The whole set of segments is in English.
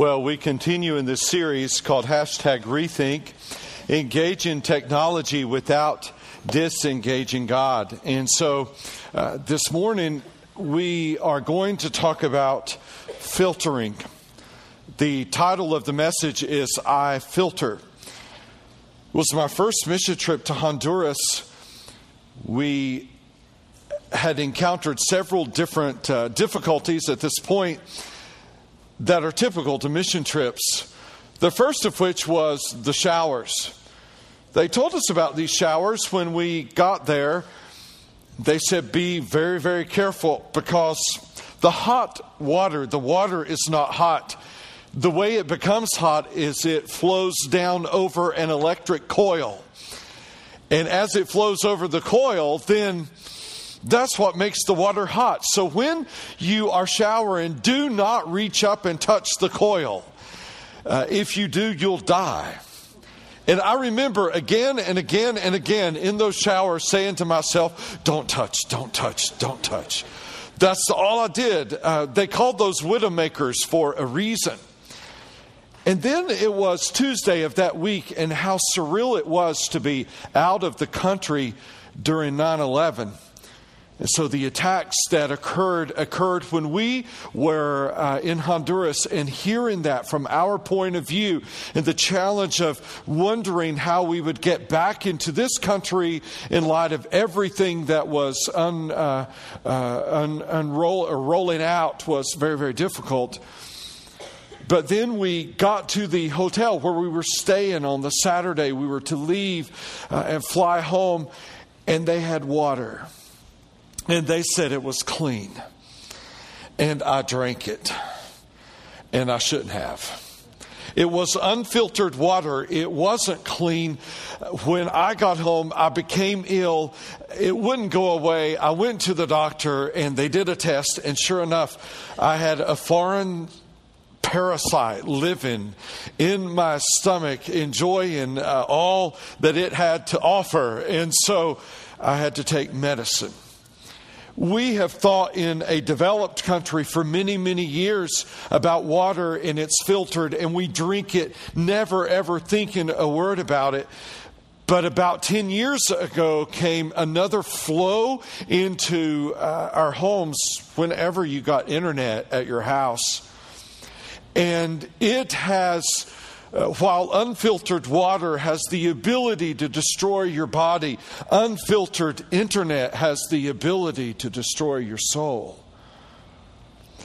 Well, we continue in this series called Hashtag Rethink, Engage in Technology Without Disengaging God. And so this morning we are going to talk about filtering. The title of the message is I Filter. It was my first mission trip to Honduras. We had encountered several different difficulties at this point that are typical to mission trips. The first of which was the showers. They told us about these showers when we got there. They said, be very, very careful because the water is not hot. The way it becomes hot is it flows down over an electric coil. And as it flows over the coil, then that's what makes the water hot. So when you are showering, do not reach up and touch the coil. If you do, you'll die. And I remember again and again and again in those showers saying to myself, don't touch, don't touch, don't touch. That's all I did. They called those widowmakers for a reason. And then it was Tuesday of that week, and how surreal it was to be out of the country during 9/11. And so the attacks that occurred when we were in Honduras, and hearing that from our point of view, and the challenge of wondering how we would get back into this country in light of everything that was rolling out was very, very difficult. But then we got to the hotel where we were staying on the Saturday. We were to leave and fly home, and they had water. And they said it was clean. And I drank it. And I shouldn't have. It was unfiltered water. It wasn't clean. When I got home, I became ill. It wouldn't go away. I went to the doctor and they did a test. And sure enough, I had a foreign parasite living in my stomach, enjoying all that it had to offer. And so I had to take medicine. We have thought in a developed country for many, many years about water, and it's filtered and we drink it, never ever thinking a word about it. But about 10 years ago came another flow into our homes whenever you got internet at your house. And it has, while unfiltered water has the ability to destroy your body, unfiltered internet has the ability to destroy your soul.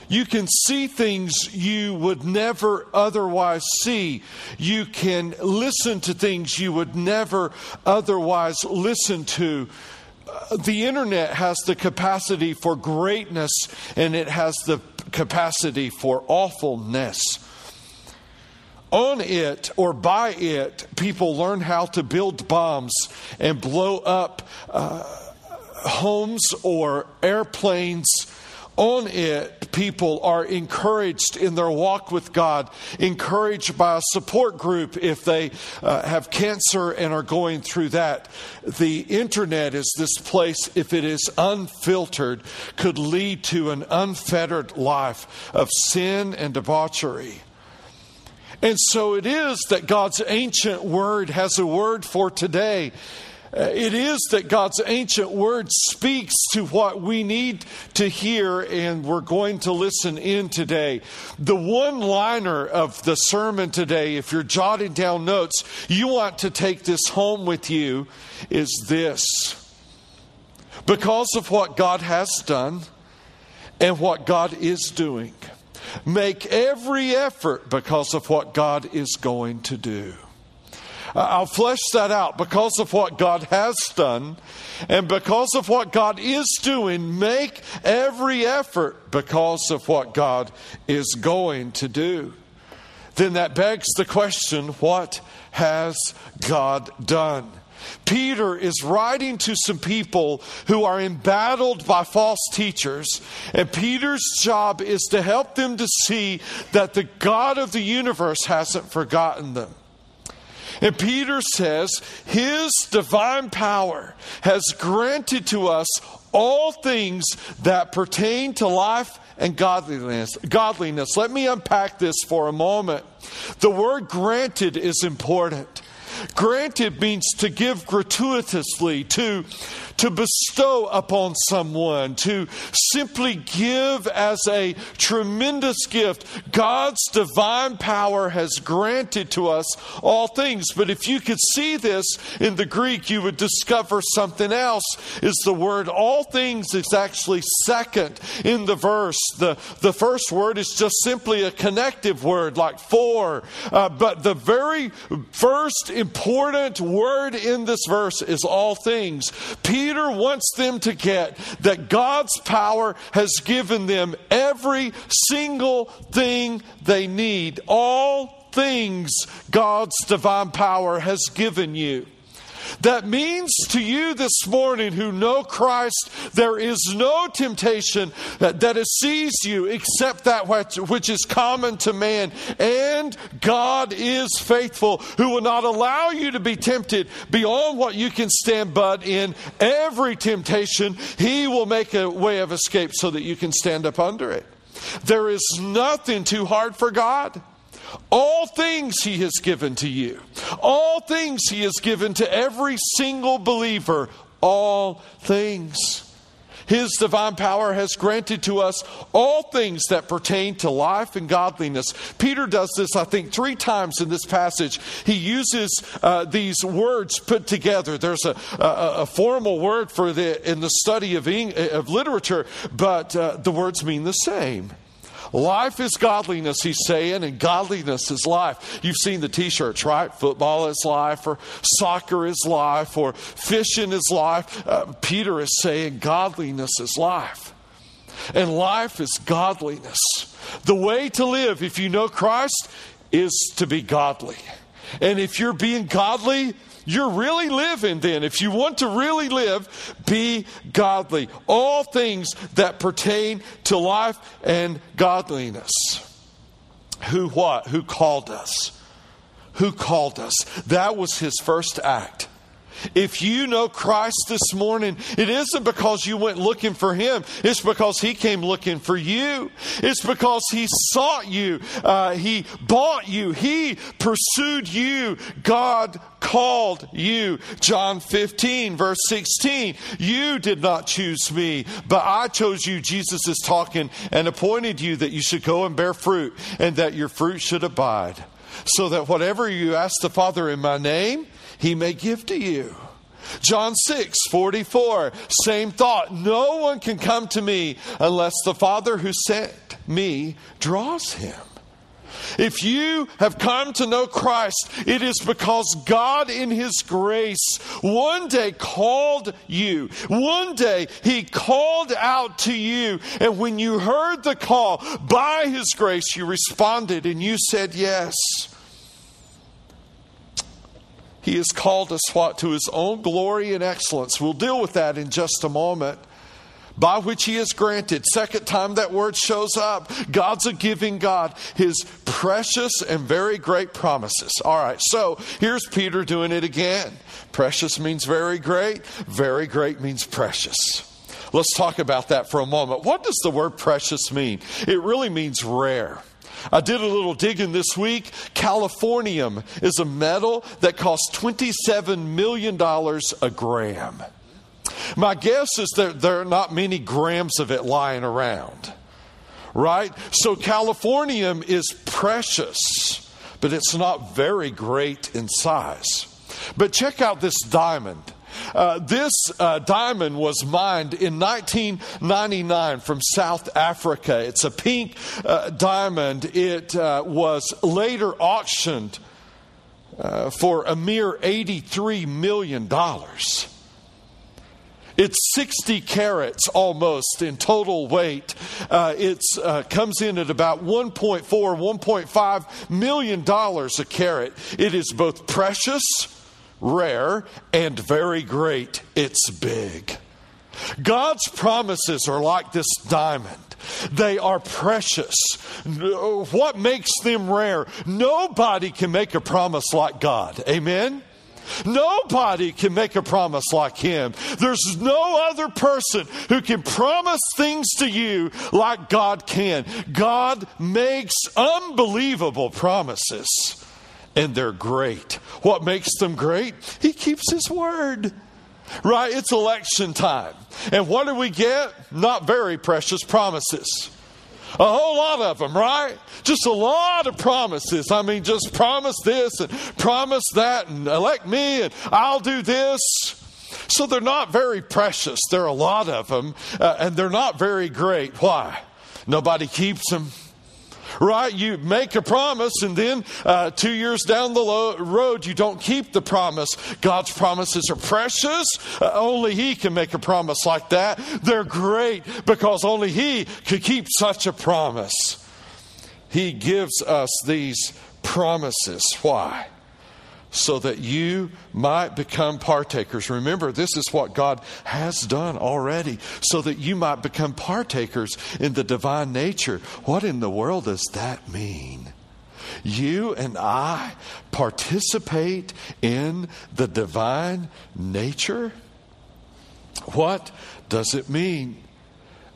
You can see things you would never otherwise see. You can listen to things you would never otherwise listen to. The internet has the capacity for greatness, and it has the capacity for awfulness. On it or by it, people learn how to build bombs and blow up homes or airplanes. On it, people are encouraged in their walk with God, encouraged by a support group if they have cancer and are going through that. The internet is this place, if it is unfiltered, could lead to an unfettered life of sin and debauchery. And so it is that God's ancient word has a word for today. It is that God's ancient word speaks to what we need to hear, and we're going to listen in today. The one-liner of the sermon today, if you're jotting down notes, you want to take this home with you, is this. Because of what God has done and what God is doing, make every effort because of what God is going to do. I'll flesh that out. Because of what God has done and because of what God is doing, make every effort because of what God is going to do. Then that begs the question, what has God done? Peter is writing to some people who are embattled by false teachers, and Peter's job is to help them to see that the God of the universe hasn't forgotten them. And Peter says, his divine power has granted to us all things that pertain to life and godliness. Let me unpack this for a moment. The word granted is important. Granted means to give gratuitously, to bestow upon someone, to simply give as a tremendous gift. God's divine power has granted to us all things. But if you could see this in the Greek, you would discover something else. Is the word all things is actually second in the verse. The first word is just simply a connective word like for. But the very first important word in this verse is all things. Peter wants them to get that God's power has given them every single thing they need. All things God's divine power has given you. That means to you this morning who know Christ, there is no temptation that has seized you except that which is common to man. And God is faithful, who will not allow you to be tempted beyond what you can stand, but in every temptation, He will make a way of escape so that you can stand up under it. There is nothing too hard for God. All things He has given to you. All things He has given to every single believer. All things. His divine power has granted to us all things that pertain to life and godliness. Peter does this, I think, 3 times in this passage. He uses these words put together. There's a formal word for in the study of literature, but the words mean the same. Life is godliness, he's saying, and godliness is life. You've seen the t-shirts, right? Football is life, or soccer is life, or fishing is life. Peter is saying godliness is life. And life is godliness. The way to live, if you know Christ, is to be godly. And if you're being godly, you're really living then. If you want to really live, be godly. All things that pertain to life and godliness. Who what? Who called us? Who called us? That was His first act. If you know Christ this morning, it isn't because you went looking for Him. It's because He came looking for you. It's because He sought you. He bought you. He pursued you. God called you. John 15, verse 16. You did not choose me, but I chose you. Jesus is talking, and appointed you that you should go and bear fruit, and that your fruit should abide. So that whatever you ask the Father in my name, He may give to you. John 6, 44, same thought. No one can come to me unless the Father who sent me draws him. If you have come to know Christ, it is because God in His grace one day called you. One day He called out to you. And when you heard the call, by His grace you responded and you said yes. He has called us what? To His own glory and excellence. We'll deal with that in just a moment. By which He is granted. Second time that word shows up. God's a giving God. His precious and very great promises. All right, so here's Peter doing it again. Precious means very great. Very great means precious. Let's talk about that for a moment. What does the word precious mean? It really means rare. I did a little digging this week. Californium is a metal that costs $27 million a gram. My guess is that there are not many grams of it lying around, right? So californium is precious, but it's not very great in size. But check out this diamond. This diamond was mined in 1999 from South Africa. It's a pink diamond. It was later auctioned for a mere $83 million. It's 60 carats almost in total weight. It comes in at about $1.4, $1.5 million a carat. It is both precious, rare, and very great. It's big. God's promises are like this diamond. They are precious. What makes them rare? Nobody can make a promise like God. Amen? Nobody can make a promise like him. There's no other person who can promise things to you like God can. God makes unbelievable promises, and they're great. What makes them great? He keeps his word. Right? It's election time. And what do we get? Not very precious promises. A whole lot of them, right? Just a lot of promises. I mean, just promise this and promise that and elect me and I'll do this. So they're not very precious. There are a lot of them and they're not very great. Why? Nobody keeps them. Right? You make a promise and then 2 years down the road, you don't keep the promise. God's promises are precious. Only he can make a promise like that. They're great because only he could keep such a promise. He gives us these promises. Why? So that you might become partakers. Remember, this is what God has done already, so that you might become partakers in the divine nature. What in the world does that mean? You and I participate in the divine nature? What does it mean?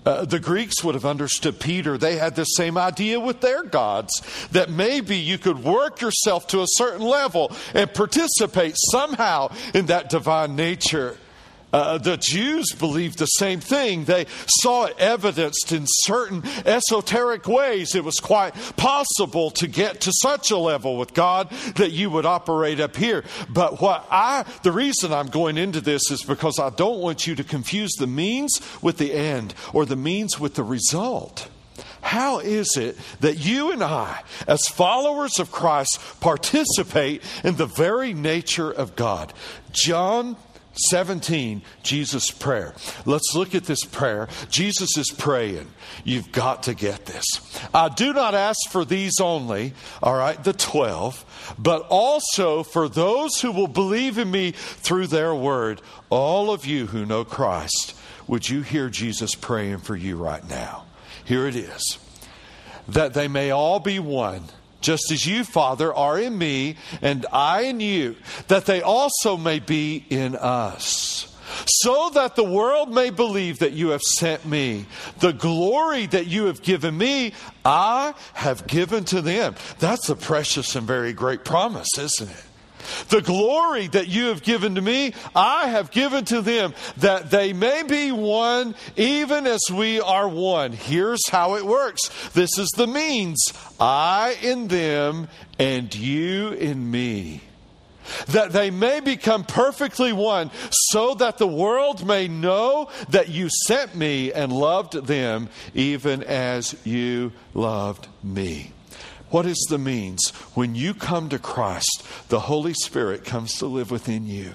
The Greeks would have understood Peter. They had the same idea with their gods, that maybe you could work yourself to a certain level and participate somehow in that divine nature. The Jews believed the same thing. They saw it evidenced in certain esoteric ways. It was quite possible to get to such a level with God that you would operate up here. But the reason I'm going into this is because I don't want you to confuse the means with the end or the means with the result. How is it that you and I, as followers of Christ, participate in the very nature of God? John 17, Jesus' prayer. Let's look at this prayer. Jesus is praying. You've got to get this. I do not ask for these only, all right, the 12, but also for those who will believe in me through their word. All of you who know Christ, would you hear Jesus praying for you right now? Here it is. That they may all be one. Just as you, Father, are in me, and I in you, that they also may be in us, so that the world may believe that you have sent me. The glory that you have given me, I have given to them. That's a precious and very great promise, isn't it? The glory that you have given to me, I have given to them, that they may be one, even as we are one. Here's how it works. This is the means. I in them and you in me. That they may become perfectly one, so that the world may know that you sent me and loved them, even as you loved me. What is the means? When you come to Christ, the Holy Spirit comes to live within you.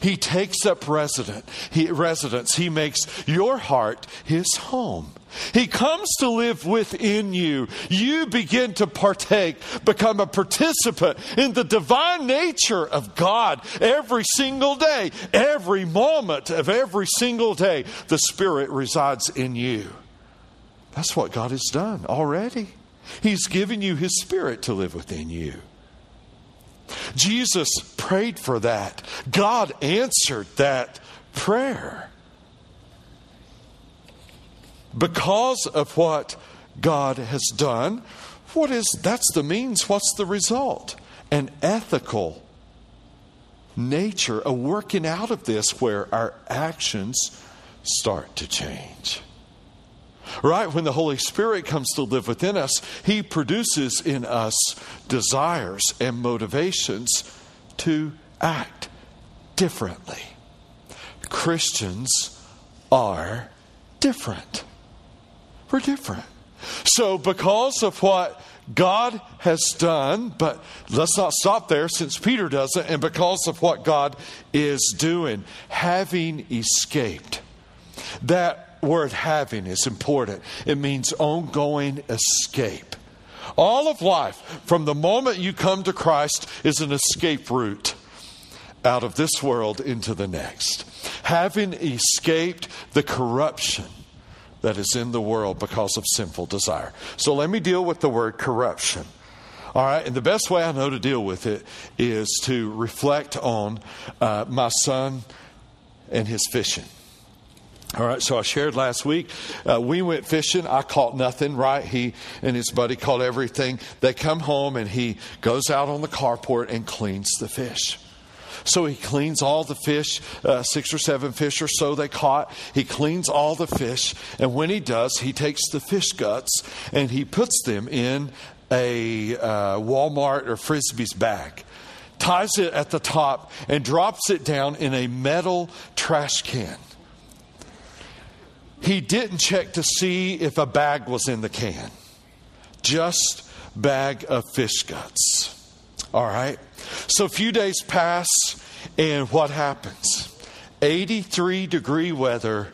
He takes up residence. He makes your heart his home. He comes to live within you. You begin to partake, become a participant in the divine nature of God every single day, every moment of every single day. The Spirit resides in you. That's what God has done already. He's given you his Spirit to live within you. Jesus prayed for that. God answered that prayer. Because of what God has done, that's the means, what's the result? An ethical nature, a working out of this where our actions start to change. Right? When the Holy Spirit comes to live within us, he produces in us desires and motivations to act differently. Christians are different. We're different. So because of what God has done, but let's not stop there since Peter doesn't, and because of what God is doing, having escaped, that word having is important. It means ongoing escape. All of life, from the moment you come to Christ, is an escape route out of this world into the next. Having escaped the corruption that is in the world because of sinful desire. So let me deal with the word corruption. All right, and the best way I know to deal with it is to reflect on my son and his fishing. All right, so I shared last week, we went fishing. I caught nothing, right? He and his buddy caught everything. They come home and he goes out on the carport and cleans the fish. So he cleans all the fish, 6 or 7 fish or so they caught. He cleans all the fish. And when he does, he takes the fish guts and he puts them in a Walmart or Frisbee's bag, ties it at the top and drops it down in a metal trash can. He didn't check to see if a bag was in the can. Just bag of fish guts. All right. So a few days pass, and what happens? 83 degree weather,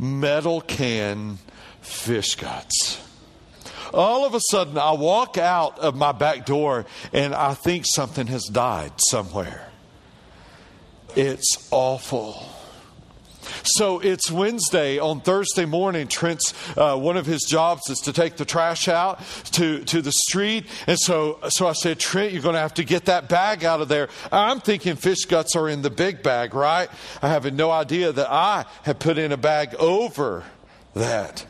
metal can, fish guts. All of a sudden, I walk out of my back door, and I think something has died somewhere. It's awful. So it's Wednesday. On Thursday morning, Trent's, one of his jobs is to take the trash out to the street. And so I said, Trent, you're going to have to get that bag out of there. I'm thinking fish guts are in the big bag, right? I have no idea that I had put in a bag over that.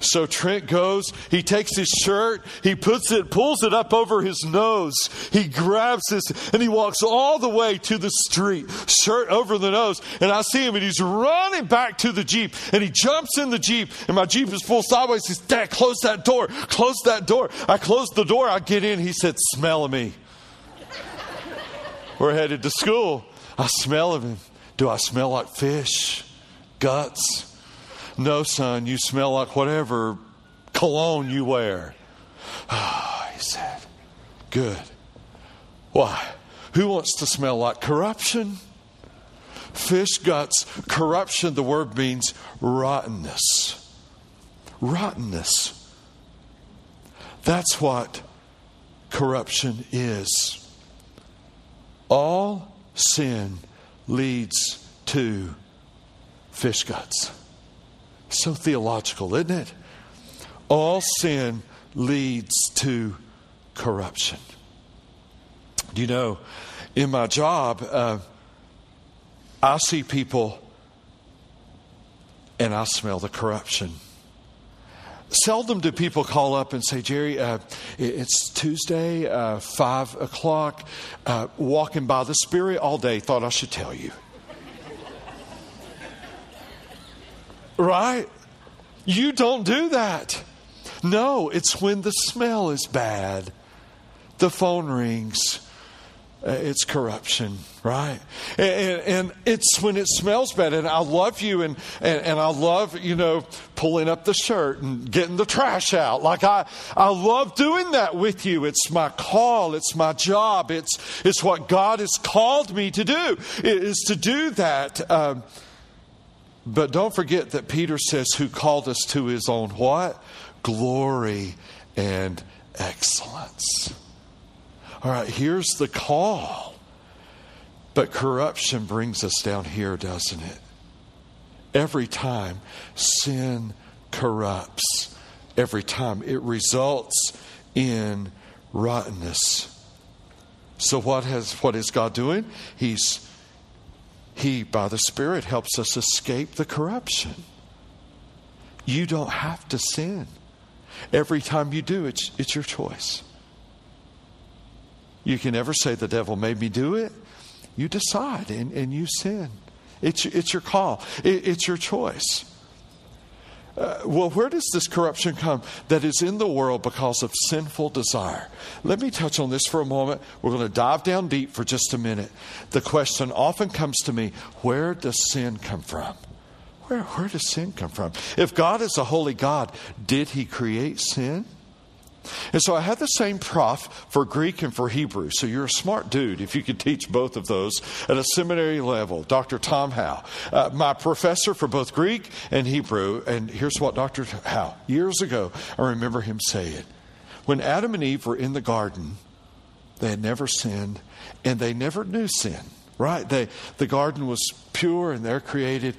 So Trent goes, he takes his shirt, he puts it, pulls it up over his nose. He grabs this and he walks all the way to the street, shirt over the nose. And I see him and he's running back to the Jeep and he jumps in the Jeep and my Jeep is full sideways. He says, Dad, close that door, close that door. I close the door, I get in. He said, smell of me. We're headed to school. I smell of him. Do I smell like fish? Guts? No, son, you smell like whatever cologne you wear. Ah, he said, good. Why? Who wants to smell like corruption? Fish guts, corruption, the word means rottenness. Rottenness. That's what corruption is. All sin leads to fish guts. So theological, isn't it? All sin leads to corruption. You know, in my job, I see people and I smell the corruption. Seldom do people call up and say, Jerry, it's Tuesday, 5 o'clock, walking by the Spirit all day, thought I should tell you. Right? You don't do that. No, it's when the smell is bad. The phone rings. It's corruption, right? And it's when it smells bad. And I love you and I love, you know, pulling up the shirt and getting the trash out. Like I love doing that with you. It's my call. It's my job. It's what God has called me to do. It is to do that. But don't forget that Peter says who called us to his own what? Glory and excellence. All right, here's the call. But corruption brings us down here, doesn't it? Every time sin corrupts, every time it results in rottenness. So what is God doing? He, by the Spirit, helps us escape the corruption. You don't have to sin. Every time you do, it's your choice. You can never say the devil made me do it. You decide and you sin. It's your call. It's your choice. Well, where does this corruption come that is in the world because of sinful desire? Let me touch on this for a moment. We're going to dive down deep for just a minute. The question often comes to me, where does sin come from? Where does sin come from? If God is a holy God, did he create sin? And so I had the same prof for Greek and for Hebrew. So you're a smart dude if you could teach both of those at a seminary level. Dr. Tom Howe, my professor for both Greek and Hebrew. And here's what Dr. Howe, years ago, I remember him saying. When Adam and Eve were in the garden, they had never sinned and they never knew sin. Right? The garden was pure and they're created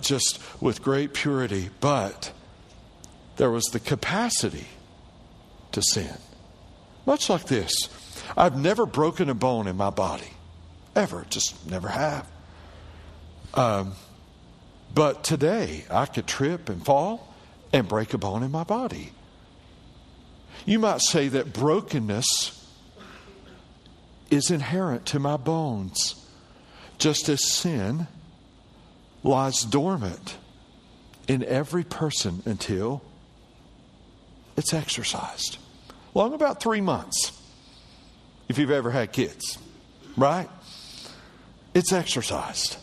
just with great purity. But there was the capacity to sin. Much like this. I've never broken a bone in my body. Ever. Just never have. But today, I could trip and fall and break a bone in my body. You might say that brokenness is inherent to my bones, just as sin lies dormant in every person until it's exercised. Long about 3 months, if you've ever had kids, right? It's exercised.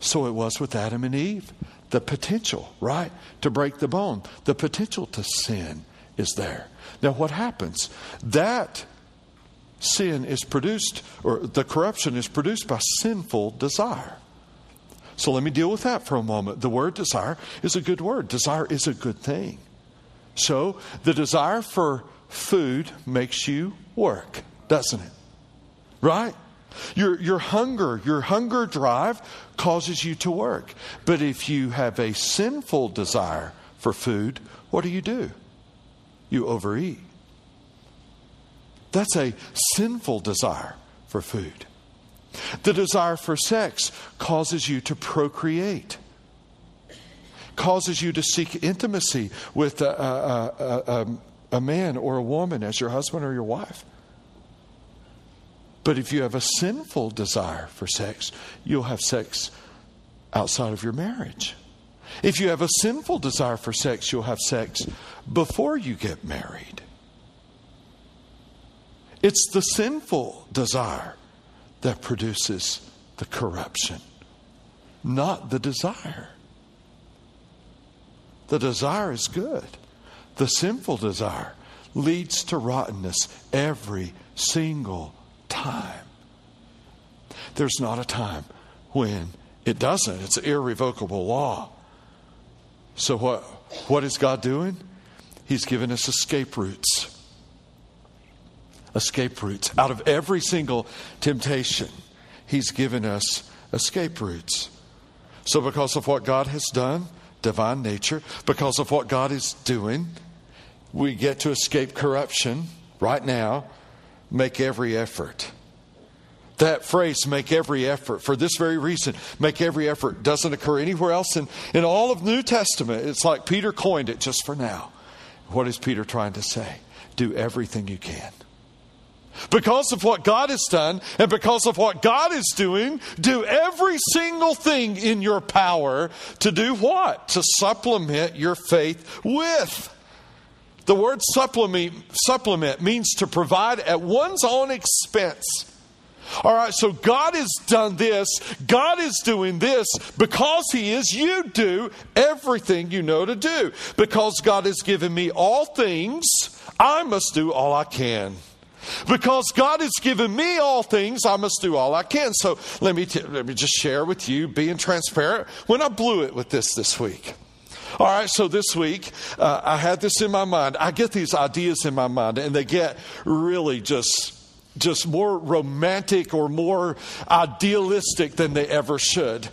So it was with Adam and Eve. The potential, right, to break the bone. The potential to sin is there. Now what happens? That sin is produced, or the corruption is produced by sinful desire. So let me deal with that for a moment. The word desire is a good word. Desire is a good thing. So the desire for food makes you work, doesn't it? Right? Your hunger drive causes you to work. But if you have a sinful desire for food, what do? You overeat. That's a sinful desire for food. The desire for sex causes you to procreate. Causes you to seek intimacy with a man or a woman as your husband or your wife. But if you have a sinful desire for sex, you'll have sex outside of your marriage. If you have a sinful desire for sex, you'll have sex before you get married. It's the sinful desire that produces the corruption, not the desire. The desire is good. The sinful desire leads to rottenness every single time. There's not a time when it doesn't. It's an irrevocable law. So what is God doing? He's given us escape routes. Escape routes. Out of every single temptation, He's given us escape routes. So because of what God has done, divine nature, because of what God is doing, we get to escape corruption right now. Make every effort. That phrase, make every effort, for this very reason, make every effort, doesn't occur anywhere else in all of New Testament. It's like Peter coined it just for now. What is Peter trying to say? Do everything you can. Because of what God has done and because of what God is doing, do every single thing in your power to do what? To supplement your faith with. The word supplement means to provide at one's own expense. All right, so God has done this. God is doing this. Because He is, you do everything you know to do. Because God has given me all things, I must do all I can. Because God has given me all things, I must do all I can. So let me just share with you, being transparent, when I blew it with this week. All right, so this week, I had this in my mind. I get these ideas in my mind, and they get really just more romantic or more idealistic than they ever should.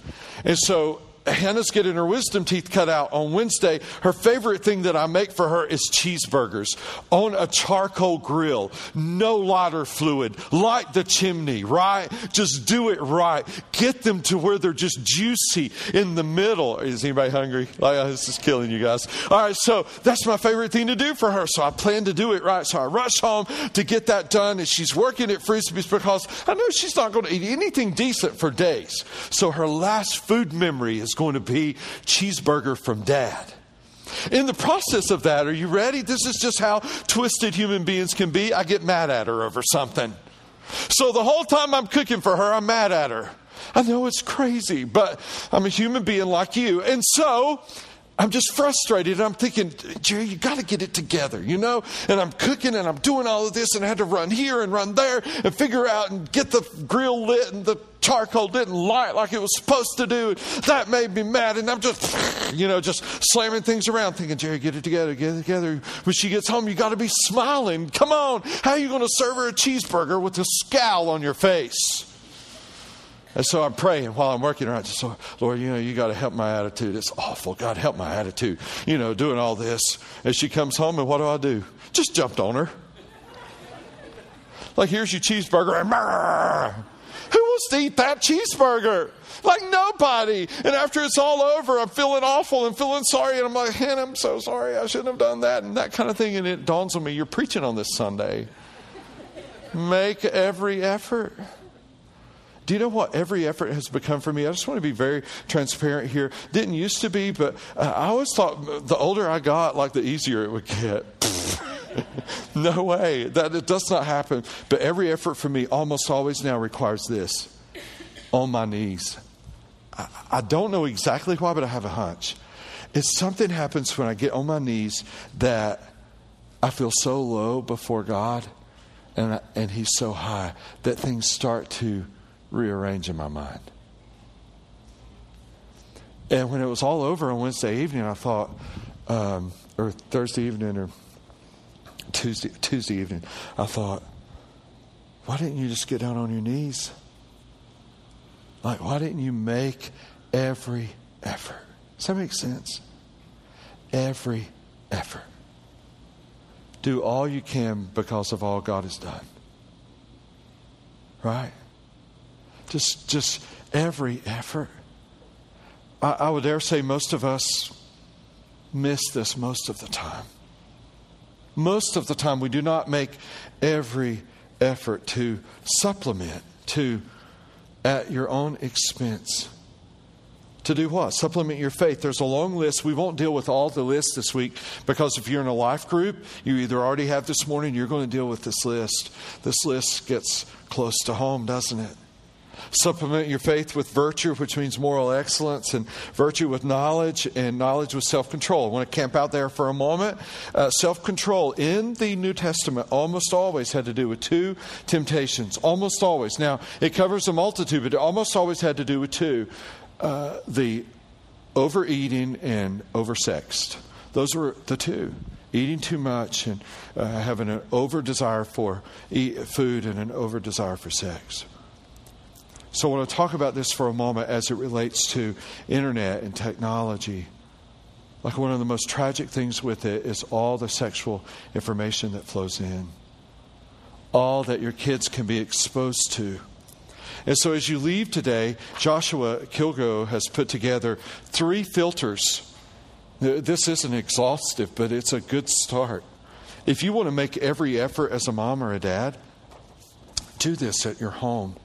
And so Hannah's getting her wisdom teeth cut out on Wednesday. Her favorite thing that I make for her is cheeseburgers on a charcoal grill. No lighter fluid. Light the chimney, right? Just do it right. Get them to where they're just juicy in the middle. Is anybody hungry? Oh, this is killing you guys. All right, so that's my favorite thing to do for her. So I plan to do it right. So I rush home to get that done. And she's working at Frisbee's because I know she's not going to eat anything decent for days. So her last food memory is going to be cheeseburger from Dad. In the process of that, are you ready? This is just how twisted human beings can be. I get mad at her over something. So the whole time I'm cooking for her, I'm mad at her. I know it's crazy, but I'm a human being like you. And so I'm just frustrated. I'm thinking, Jerry, you got to get it together, you know? And I'm cooking and I'm doing all of this, and I had to run here and run there and figure out and get the grill lit, and the charcoal didn't light like it was supposed to do. That made me mad. And I'm just, just slamming things around thinking, Jerry, get it together. When she gets home, you got to be smiling. Come on. How are you going to serve her a cheeseburger with a scowl on your face? And so I'm praying while I'm working around. Just, Lord, you got to help my attitude. It's awful. God, help my attitude. Doing all this. And she comes home, and what do I do? Just jumped on her. Like, here's your cheeseburger. And who wants to eat that cheeseburger? Like, nobody. And after it's all over, I'm feeling awful and feeling sorry. And I'm like, man, I'm so sorry. I shouldn't have done that. And that kind of thing. And it dawns on me, you're preaching on this Sunday. Make every effort. Do you know what every effort has become for me? I just want to be very transparent here. Didn't used to be, but I always thought the older I got, like, the easier it would get. No way. That it does not happen. But every effort for me almost always now requires this. On my knees. I don't know exactly why, but I have a hunch. It's something happens when I get on my knees that I feel so low before God and He's so high that things start to rearrange in my mind. And when it was all over on Wednesday evening, I thought, or Thursday evening or Tuesday evening, I thought, why didn't you just get down on your knees? Like, why didn't you make every effort? Does that make sense? Every effort. Do all you can because of all God has done. Right? Just every effort. I would dare say most of us miss this most of the time. Most of the time we do not make every effort to supplement, to at your own expense. To do what? Supplement your faith. There's a long list. We won't deal with all the lists this week because if you're in a life group, you either already have this morning, you're going to deal with this list. This list gets close to home, doesn't it? Supplement your faith with virtue, which means moral excellence, and virtue with knowledge, and knowledge with self-control. I want to camp out there for a moment. Self-control in the New Testament almost always had to do with two temptations. Almost always. Now, it covers a multitude, but it almost always had to do with two. The overeating and oversexed. Those were the two. Eating too much and having an over-desire for food and an over-desire for sex. So I want to talk about this for a moment as it relates to internet and technology. Like, one of the most tragic things with it is all the sexual information that flows in. All that your kids can be exposed to. And so as you leave today, Joshua Kilgo has put together 3 filters. This isn't exhaustive, but it's a good start. If you want to make every effort as a mom or a dad, do this at your home.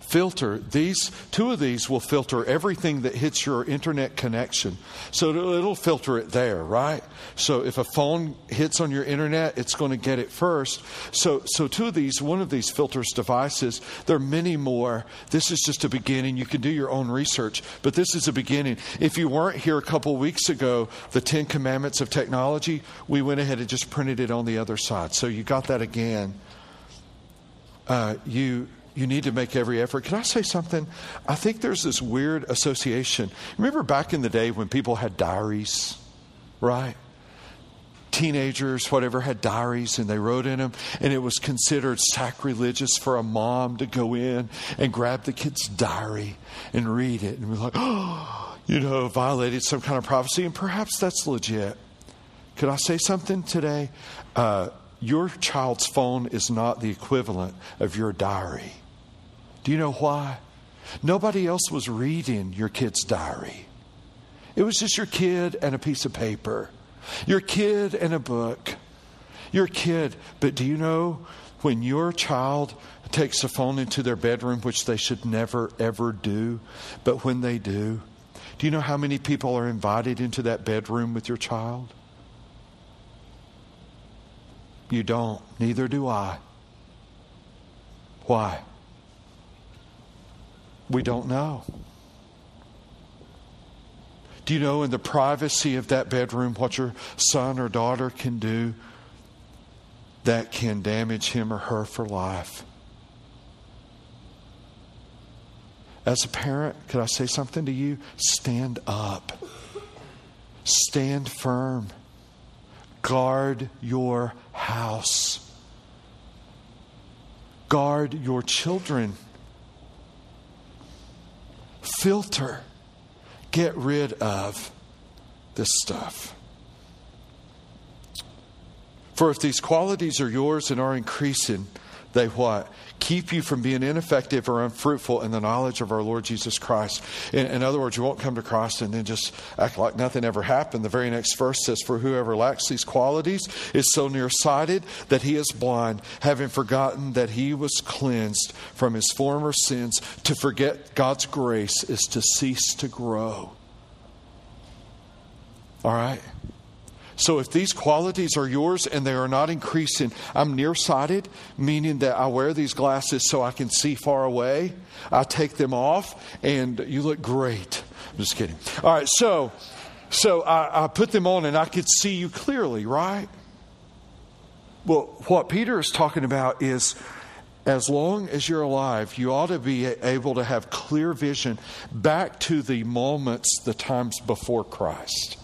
Filter. These two of these will filter everything that hits your internet connection. So it'll filter it there, right? So if a phone hits on your internet, it's going to get it first. So two of these, one of these filters devices, there are many more. This is just a beginning. You can do your own research, but this is a beginning. If you weren't here a couple weeks ago, the 10 commandments of technology, we went ahead and just printed it on the other side. So you got that again. You need to make every effort. Can I say something? I think there's this weird association. Remember back in the day when people had diaries, right? Teenagers, whatever, had diaries and they wrote in them. And it was considered sacrilegious for a mom to go in and grab the kid's diary and read it. And we're like, oh, you know, violated some kind of prophecy. And perhaps that's legit. Could I say something today? Your child's phone is not the equivalent of your diary. Do you know why? Nobody else was reading your kid's diary. It was just your kid and a piece of paper. Your kid and a book. Your kid. But do you know when your child takes the phone into their bedroom, which they should never, ever do, but when they do you know how many people are invited into that bedroom with your child? You don't. Neither do I. Why? We don't know. Do you know in the privacy of that bedroom what your son or daughter can do that can damage him or her for life? As a parent, could I say something to you? Stand up. Stand firm. Guard your house. Guard your children. Filter. Get rid of this stuff. For if these qualities are yours and are increasing, they what? Keep you from being ineffective or unfruitful in the knowledge of our Lord Jesus Christ. In other words, you won't come to Christ and then just act like nothing ever happened. The very next verse says, for whoever lacks these qualities is so nearsighted that he is blind, having forgotten that he was cleansed from his former sins. To forget God's grace is to cease to grow. All right? So if these qualities are yours and they are not increasing, I'm nearsighted, meaning that I wear these glasses so I can see far away. I take them off and you look great. I'm just kidding. All right, so I put them on and I could see you clearly, right? Well, what Peter is talking about is, as long as you're alive, you ought to be able to have clear vision back to the moments, the times before Christ.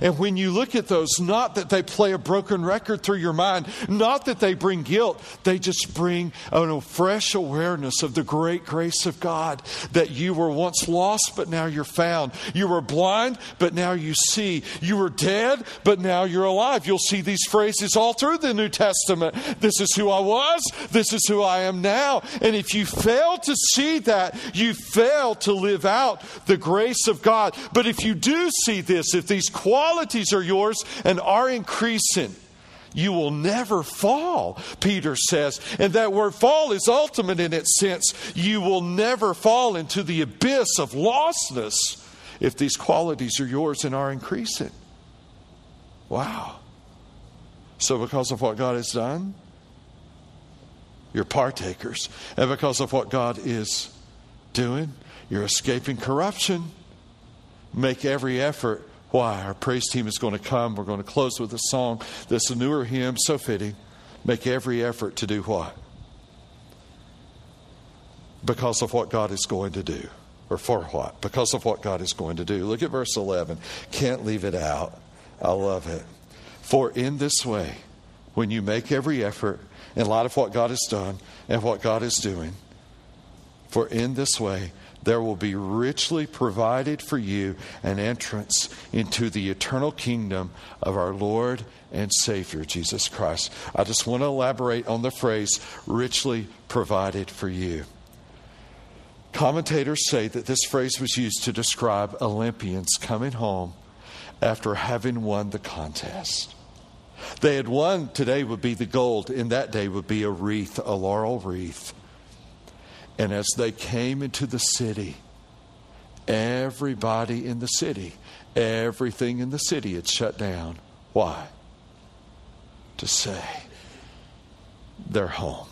And when you look at those, not that they play a broken record through your mind, not that they bring guilt, they just bring a fresh awareness of the great grace of God, that you were once lost, but now you're found. You were blind, but now you see. You were dead, but now you're alive. You'll see these phrases all through the New Testament. This is who I was. This is who I am now. And if you fail to see that, you fail to live out the grace of God. But if you do see this, if these qualities are yours and are increasing, you will never fall, Peter says. And that word fall is ultimate in its sense. You will never fall into the abyss of lostness if these qualities are yours and are increasing. Wow. So because of what God has done, you're partakers. And because of what God is doing, you're escaping corruption. Make every effort. Why? Our praise team is going to come. We're going to close with a song that's a newer hymn, so fitting. Make every effort to do what? Because of what God is going to do. Or for what? Because of what God is going to do. Look at verse 11. Can't leave it out. I love it. For in this way, when you make every effort in light of what God has done and what God is doing, for in this way, there will be richly provided for you an entrance into the eternal kingdom of our Lord and Savior, Jesus Christ. I just want to elaborate on the phrase, richly provided for you. Commentators say that this phrase was used to describe Olympians coming home after having won the contest. They had won, today would be the gold, in that day would be a wreath, a laurel wreath. And as they came into the city, everybody in the city, everything in the city had shut down. Why? To say, they're home.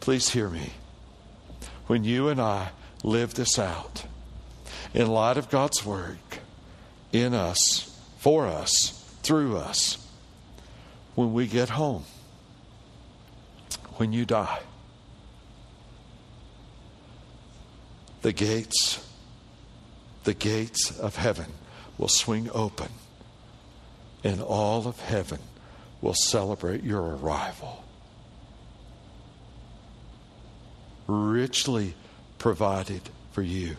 Please hear me. When you and I live this out, in light of God's work, in us, for us, through us, when we get home, when you die, the gates of heaven will swing open, and all of heaven will celebrate your arrival. Richly provided for you.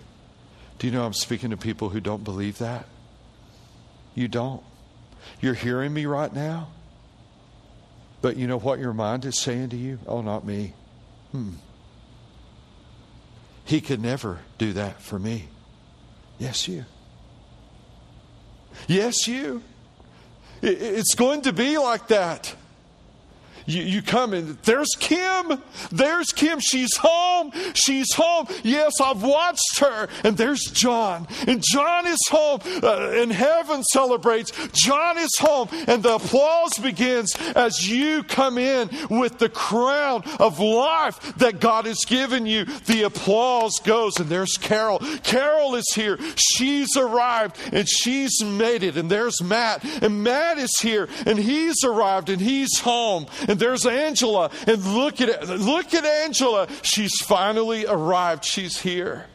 Do you know I'm speaking to people who don't believe that? You don't. You're hearing me right now, but you know what your mind is saying to you? Oh, not me. He could never do that for me. Yes, you. Yes, you. It's going to be like that. You come in, there's Kim, she's home, yes, I've watched her, and there's John, and John is home, and heaven celebrates, John is home, and the applause begins as you come in with the crown of life that God has given you. The applause goes, and there's Carol is here, she's arrived, and she's made it, and there's Matt, and Matt is here, and he's arrived, and he's home. And there's Angela, and look at Angela. She's finally arrived. She's here.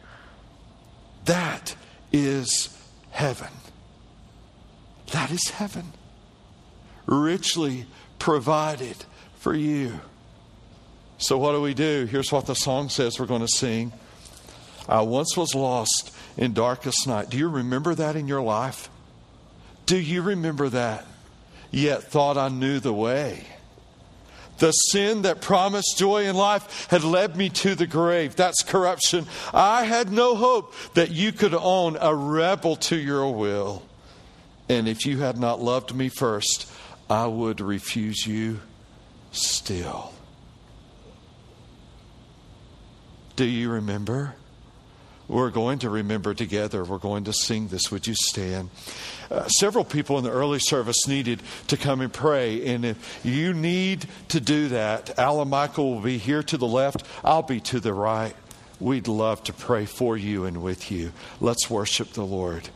That is heaven. That is heaven. Richly provided for you. So what do we do? Here's what the song says we're going to sing. I once was lost in darkest night. Do you remember that in your life? Do you remember that? yet thought I knew the way. The sin that promised joy in life had led me to the grave. That's corruption. I had no hope that you could own a rebel to your will. And if you had not loved me first, I would refuse you still. Do you remember? We're going to remember together. We're going to sing this. Would you stand? Several people in the early service needed to come and pray. And if you need to do that, Al and Michael will be here to the left. I'll be to the right. We'd love to pray for you and with you. Let's worship the Lord.